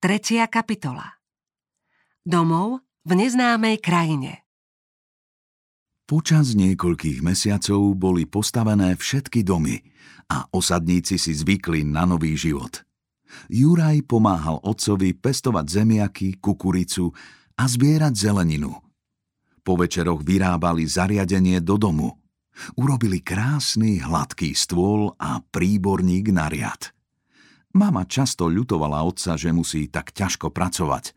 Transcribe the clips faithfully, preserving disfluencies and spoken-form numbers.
Tretia kapitola. Domov v neznámej krajine. Počas niekoľkých mesiacov boli postavené všetky domy a osadníci si zvykli na nový život. Juraj pomáhal otcovi pestovať zemiaky, kukuricu a zbierať zeleninu. Po večeroch vyrábali zariadenie do domu. Urobili krásny, hladký stôl a príborník na riad. Mama často ľutovala otca, že musí tak ťažko pracovať.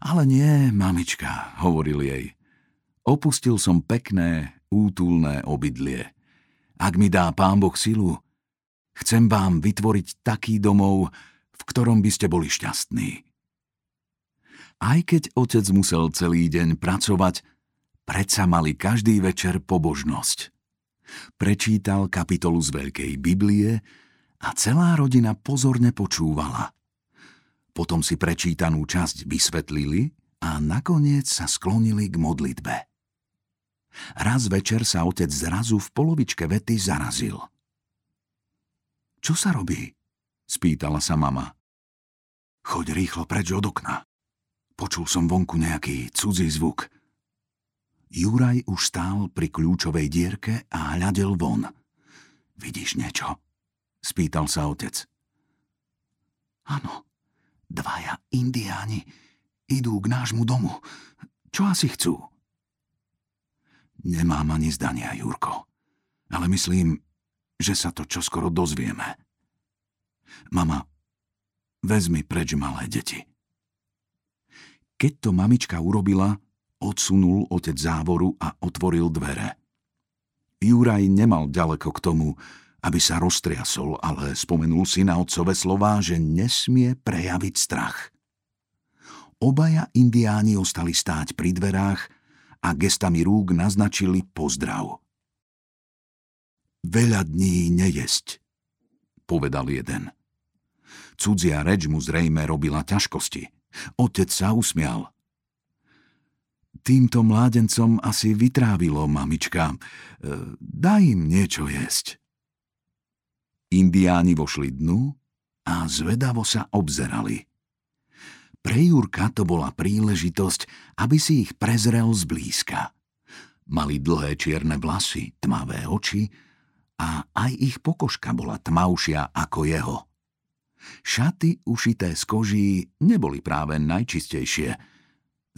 Ale nie, mamička, hovoril jej. Opustil som pekné, útulné obydlie. Ak mi dá Pán Boh silu, chcem vám vytvoriť taký domov, v ktorom by ste boli šťastní. Aj keď otec musel celý deň pracovať, predsa mali každý večer pobožnosť. Prečítal kapitolu z Veľkej Biblie, a celá rodina pozorne počúvala. Potom si prečítanú časť vysvetlili a nakoniec sa sklonili k modlitbe. Raz večer sa otec zrazu v polovičke vety zarazil. Čo sa robí? Spýtala sa mama. Choď rýchlo preč od okna. Počul som vonku nejaký cudzí zvuk. Juraj už stál pri kľúčovej dierke a hľadel von. Vidíš niečo? Spýtal sa otec. Áno, dvaja indiáni idú k nášmu domu. Čo asi chcú? Nemám ani zdania, Jurko, ale myslím, že sa to čoskoro dozvieme. Mama, vezmi preč malé deti. Keď to mamička urobila, odsunul otec závoru a otvoril dvere. Juraj nemal ďaleko k tomu, aby sa roztriasol, ale spomenul si na otcove slová, že nesmie prejaviť strach. Obaja indiáni ostali stáť pri dverách a gestami rúk naznačili pozdrav. Veľa dní nejesť, povedal jeden. Cudzia reč mu zrejme robila ťažkosti. Otec sa usmial. Týmto mládencom asi vytrávilo, mamička. Daj im niečo jesť. Indiáni vošli dnu a zvedavo sa obzerali. Pre Jurka to bola príležitosť, aby si ich prezrel zblízka. Mali dlhé čierne vlasy, tmavé oči a aj ich pokožka bola tmavšia ako jeho. Šaty ušité z koží neboli práve najčistejšie.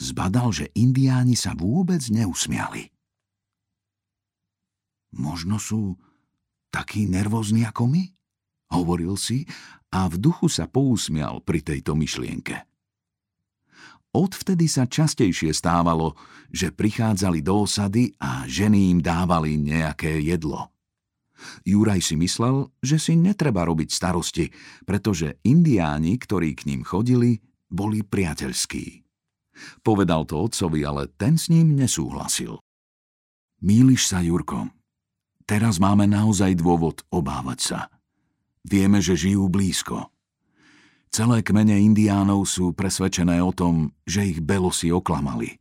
Zbadal, že indiáni sa vôbec neusmiali. Možno sú taký nervózny ako my? Hovoril si a v duchu sa pousmial pri tejto myšlienke. Odvtedy sa častejšie stávalo, že prichádzali do osady a ženy im dávali nejaké jedlo. Juraj si myslel, že si netreba robiť starosti, pretože indiáni, ktorí k ním chodili, boli priateľskí. Povedal to otcovi, ale ten s ním nesúhlasil. Mýliš sa, Jurko. Teraz máme naozaj dôvod obávať sa. Vieme, že žijú blízko. Celé kmene indiánov sú presvedčené o tom, že ich belosi oklamali.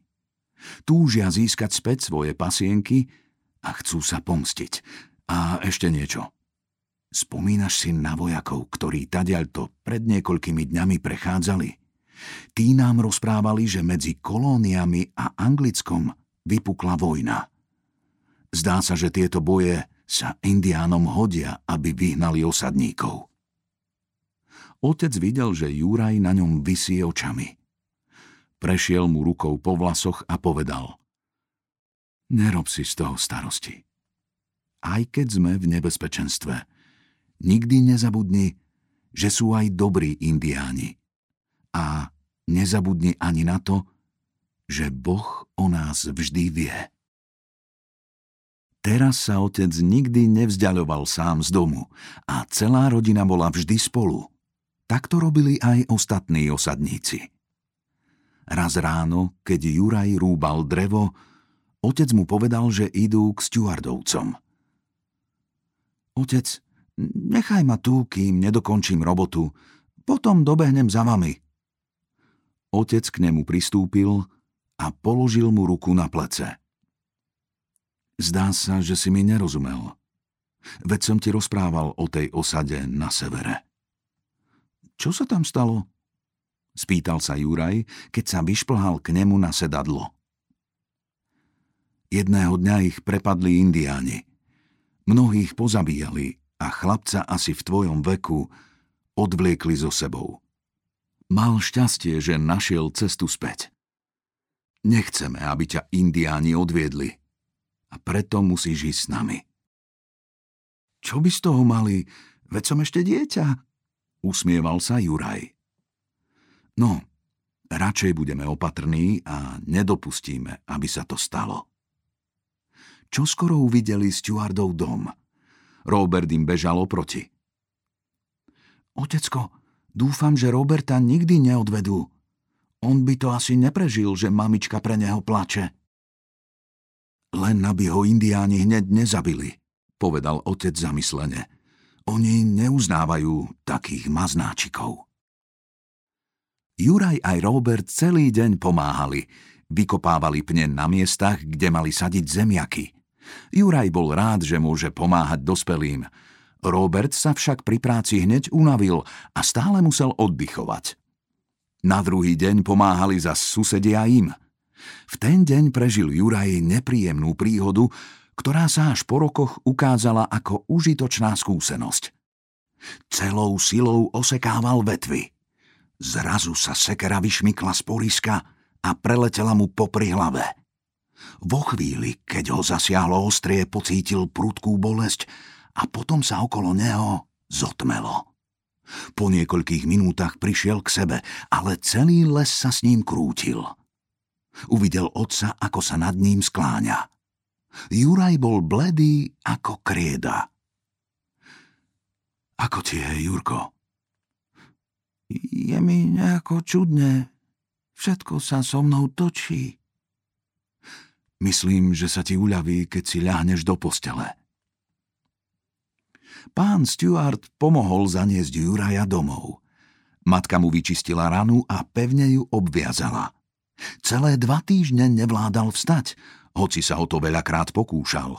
Túžia získať späť svoje pasienky a chcú sa pomstiť. A ešte niečo. Spomínaš si na vojakov, ktorí tadiaľto pred niekoľkými dňami prechádzali? Tí nám rozprávali, že medzi kolóniami a Anglickom vypukla vojna. Zdá sa, že tieto boje sa indiánom hodia, aby vyhnali osadníkov. Otec videl, že Juraj na ňom visí očami. Prešiel mu rukou po vlasoch a povedal: Nerob si z toho starosti. Aj keď sme v nebezpečenstve, nikdy nezabudni, že sú aj dobrí indiáni. A nezabudni ani na to, že Boh o nás vždy vie. Teraz sa otec nikdy nevzdiaľoval sám z domu a celá rodina bola vždy spolu. Tak to robili aj ostatní osadníci. Raz ráno, keď Juraj rúbal drevo, otec mu povedal, že idú k stewardovcom. Otec, nechaj ma tu, kým nedokončím robotu, potom dobehnem za vami. Otec k nemu pristúpil a položil mu ruku na plece. Zdá sa, že si mi nerozumel. Veď som ti rozprával o tej osade na severe. Čo sa tam stalo? Spýtal sa Juraj, keď sa vyšplhal k nemu na sedadlo. Jedného dňa ich prepadli Indiáni. Mnohých pozabíjali a chlapca asi v tvojom veku odvliekli so sebou. Mal šťastie, že našiel cestu späť. Nechceme, aby ťa Indiáni odviedli a preto musíš ísť s nami. Čo by z toho mali? Veď som ešte dieťa, usmieval sa Juraj. No, radšej budeme opatrní a nedopustíme, aby sa to stalo. Čoskoro uvideli stewardov dom. Robert im bežal oproti. Otecko, dúfam, že Roberta nikdy neodvedú. On by to asi neprežil, že mamička pre neho plače. Len aby ho Indiáni hneď nezabili, povedal otec zamyslene. Oni neuznávajú takých maznáčikov. Juraj aj Robert celý deň pomáhali. Vykopávali pne na miestach, kde mali sadiť zemiaky. Juraj bol rád, že môže pomáhať dospelým. Robert sa však pri práci hneď unavil a stále musel oddychovať. Na druhý deň pomáhali zas susedia im. V ten deň prežil Juraj nepríjemnú príhodu, ktorá sa až po rokoch ukázala ako užitočná skúsenosť. Celou silou osekával vetvy. Zrazu sa sekera vyšmykla z poryska a preletela mu popri hlave. Vo chvíli, keď ho zasiahlo ostrie, pocítil prudkú bolesť a potom sa okolo neho zotmelo. Po niekoľkých minútach prišiel k sebe, ale celý les sa s ním krútil. Uvidel otca, ako sa nad ním skláňa. Juraj bol bledý ako krieda. Ako ti je, Jurko? Je mi nejako čudne. Všetko sa so mnou točí. Myslím, že sa ti uľaví, keď si ľahneš do postele. Pán Stuart pomohol zaniesť Juraja domov. Matka mu vyčistila ranu a pevne ju obviazala. Celé dva týždne nevládal vstať, hoci sa o to veľakrát pokúšal.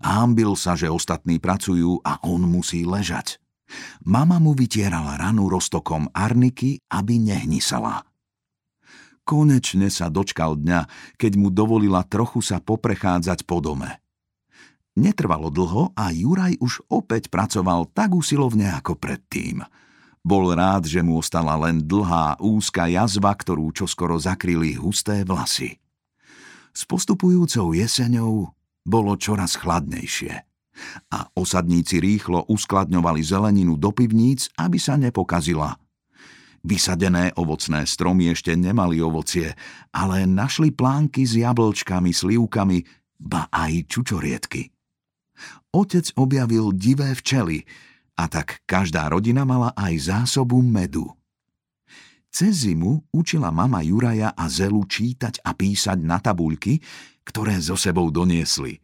Hámbil sa, že ostatní pracujú a on musí ležať. Mama mu vytierala ranu roztokom arniky, aby nehnisala. Konečne sa dočkal dňa, keď mu dovolila trochu sa poprechádzať po dome. Netrvalo dlho a Juraj už opäť pracoval tak usilovne ako predtým. Bol rád, že mu ostala len dlhá, úzka jazva, ktorú čoskoro zakryli husté vlasy. S postupujúcou jeseňou bolo čoraz chladnejšie a osadníci rýchlo uskladňovali zeleninu do pivníc, aby sa nepokazila. Vysadené ovocné stromy ešte nemali ovocie, ale našli plánky s jablčkami, slivkami, ba aj čučoriedky. Otec objavil divé včely a tak každá rodina mala aj zásobu medu. Cez zimu učila mama Juraja a Zelu čítať a písať na tabuľky, ktoré so sebou doniesli.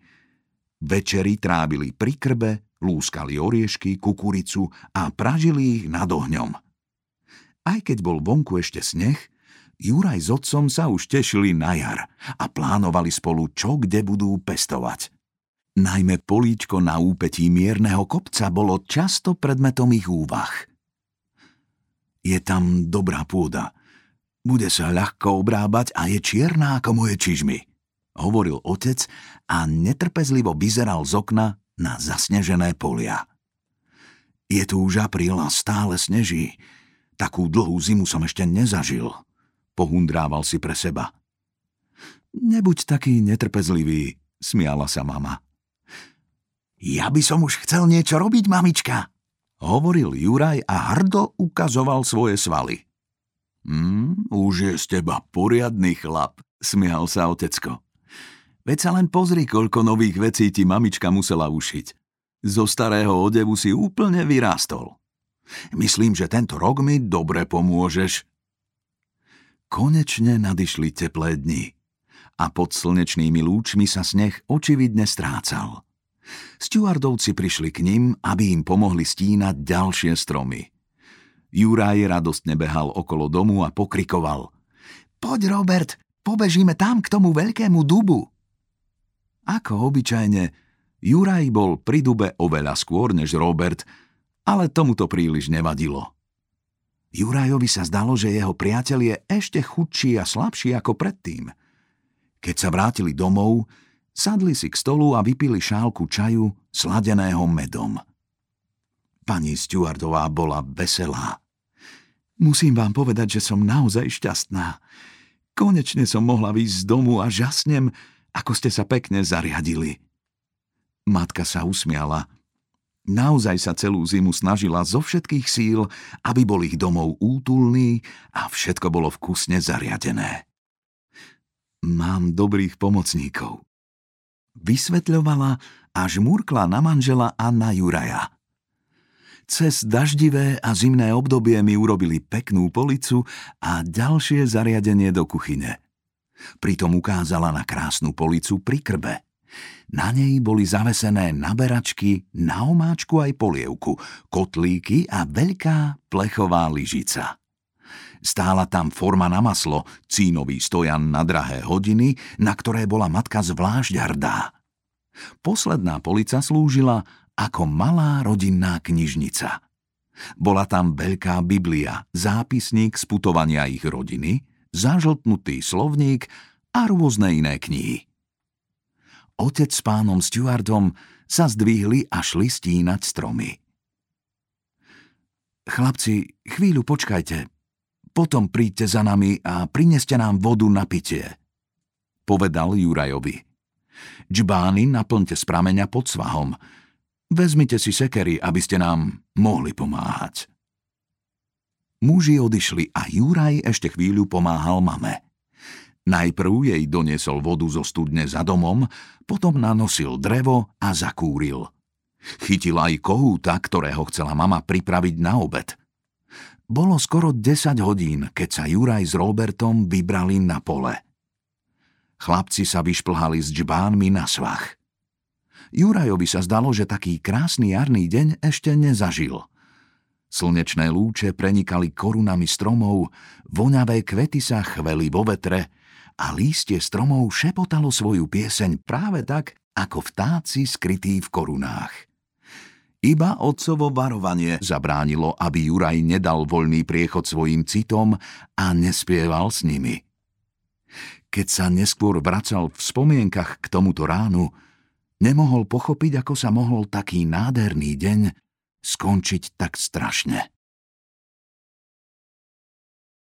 Večery trávili pri krbe, lúskali oriešky, kukuricu a pražili ich nad ohňom. Aj keď bol vonku ešte sneh, Juraj s otcom sa už tešili na jar a plánovali spolu, čo kde budú pestovať. Najmä políčko na úpetí mierneho kopca bolo často predmetom ich úvah. Je tam dobrá pôda. Bude sa ľahko obrábať a je čierna ako moje čižmy, hovoril otec a netrpezlivo vyzeral z okna na zasnežené polia. Je tu už apríl a stále sneží. Takú dlhú zimu som ešte nezažil, pohundrával si pre seba. Nebuď taký netrpezlivý, smiala sa mama. Ja by som už chcel niečo robiť, mamička, hovoril Juraj a hrdo ukazoval svoje svaly. Mm, už je z teba poriadny chlap, smial sa otecko. Veď sa len pozri, koľko nových vecí ti mamička musela ušiť. Zo starého odevu si úplne vyrástol. Myslím, že tento rok mi dobre pomôžeš. Konečne nadišli teplé dni a pod slnečnými lúčmi sa sneh očividne strácal. Stewardovci prišli k ním, aby im pomohli stínať ďalšie stromy. Juraj radostne behal okolo domu a pokrikoval. Poď, Robert, pobežíme tam k tomu veľkému dubu. Ako obyčajne, Juraj bol pri dube oveľa skôr než Robert, ale tomu to príliš nevadilo. Jurajovi sa zdalo, že jeho priateľ je ešte chudší a slabší ako predtým. Keď sa vrátili domov, sadli si k stolu a vypili šálku čaju sladeného medom. Pani Stewardová bola veselá. Musím vám povedať, že som naozaj šťastná. Konečne som mohla výjsť z domu a žasnem, ako ste sa pekne zariadili. Matka sa usmiala. Naozaj sa celú zimu snažila zo všetkých síl, aby bol ich domov útulný a všetko bolo vkusne zariadené. Mám dobrých pomocníkov, vysvetľovala a žmúrkla na manžela a na Juraja. Cez daždivé a zimné obdobie mi urobili peknú policu a ďalšie zariadenie do kuchyne. Pritom ukázala na krásnu policu pri krbe. Na nej boli zavesené naberačky, na omáčku aj polievku, kotlíky a veľká plechová lyžica. Stála tam forma na maslo, cínový stojan na drahé hodiny, na ktoré bola matka zvlášť hrdá. Posledná polica slúžila ako malá rodinná knižnica. Bola tam veľká Biblia, zápisník z putovania ich rodiny, zažltnutý slovník a rôzne iné knihy. Otec s pánom Stewardom sa zdvihli a šli stínať stromy. Chlapci, chvíľu počkajte, potom príďte za nami a prineste nám vodu na pitie, povedal Jurajovi. Džbány naplňte z prameňa pod svahom. Vezmite si sekery, aby ste nám mohli pomáhať. Muži odišli a Juraj ešte chvíľu pomáhal mame. Najprv jej doniesol vodu zo studne za domom, potom nanosil drevo a zakúril. Chytil aj kohúta, ktorého chcela mama pripraviť na obed. Bolo skoro desať hodín, keď sa Juraj s Robertom vybrali na pole. Chlapci sa vyšplhali s džbánmi na svach. Jurajovi sa zdalo, že taký krásny jarný deň ešte nezažil. Slnečné lúče prenikali korunami stromov, voňavé kvety sa chveli vo vetre a lístie stromov šepotalo svoju pieseň práve tak, ako vtáci skrytí v korunách. Iba otcovo varovanie zabránilo, aby Juraj nedal voľný priechod svojim citom a nespieval s nimi. Keď sa neskôr vracal v spomienkach k tomuto ránu, nemohol pochopiť, ako sa mohol taký nádherný deň skončiť tak strašne.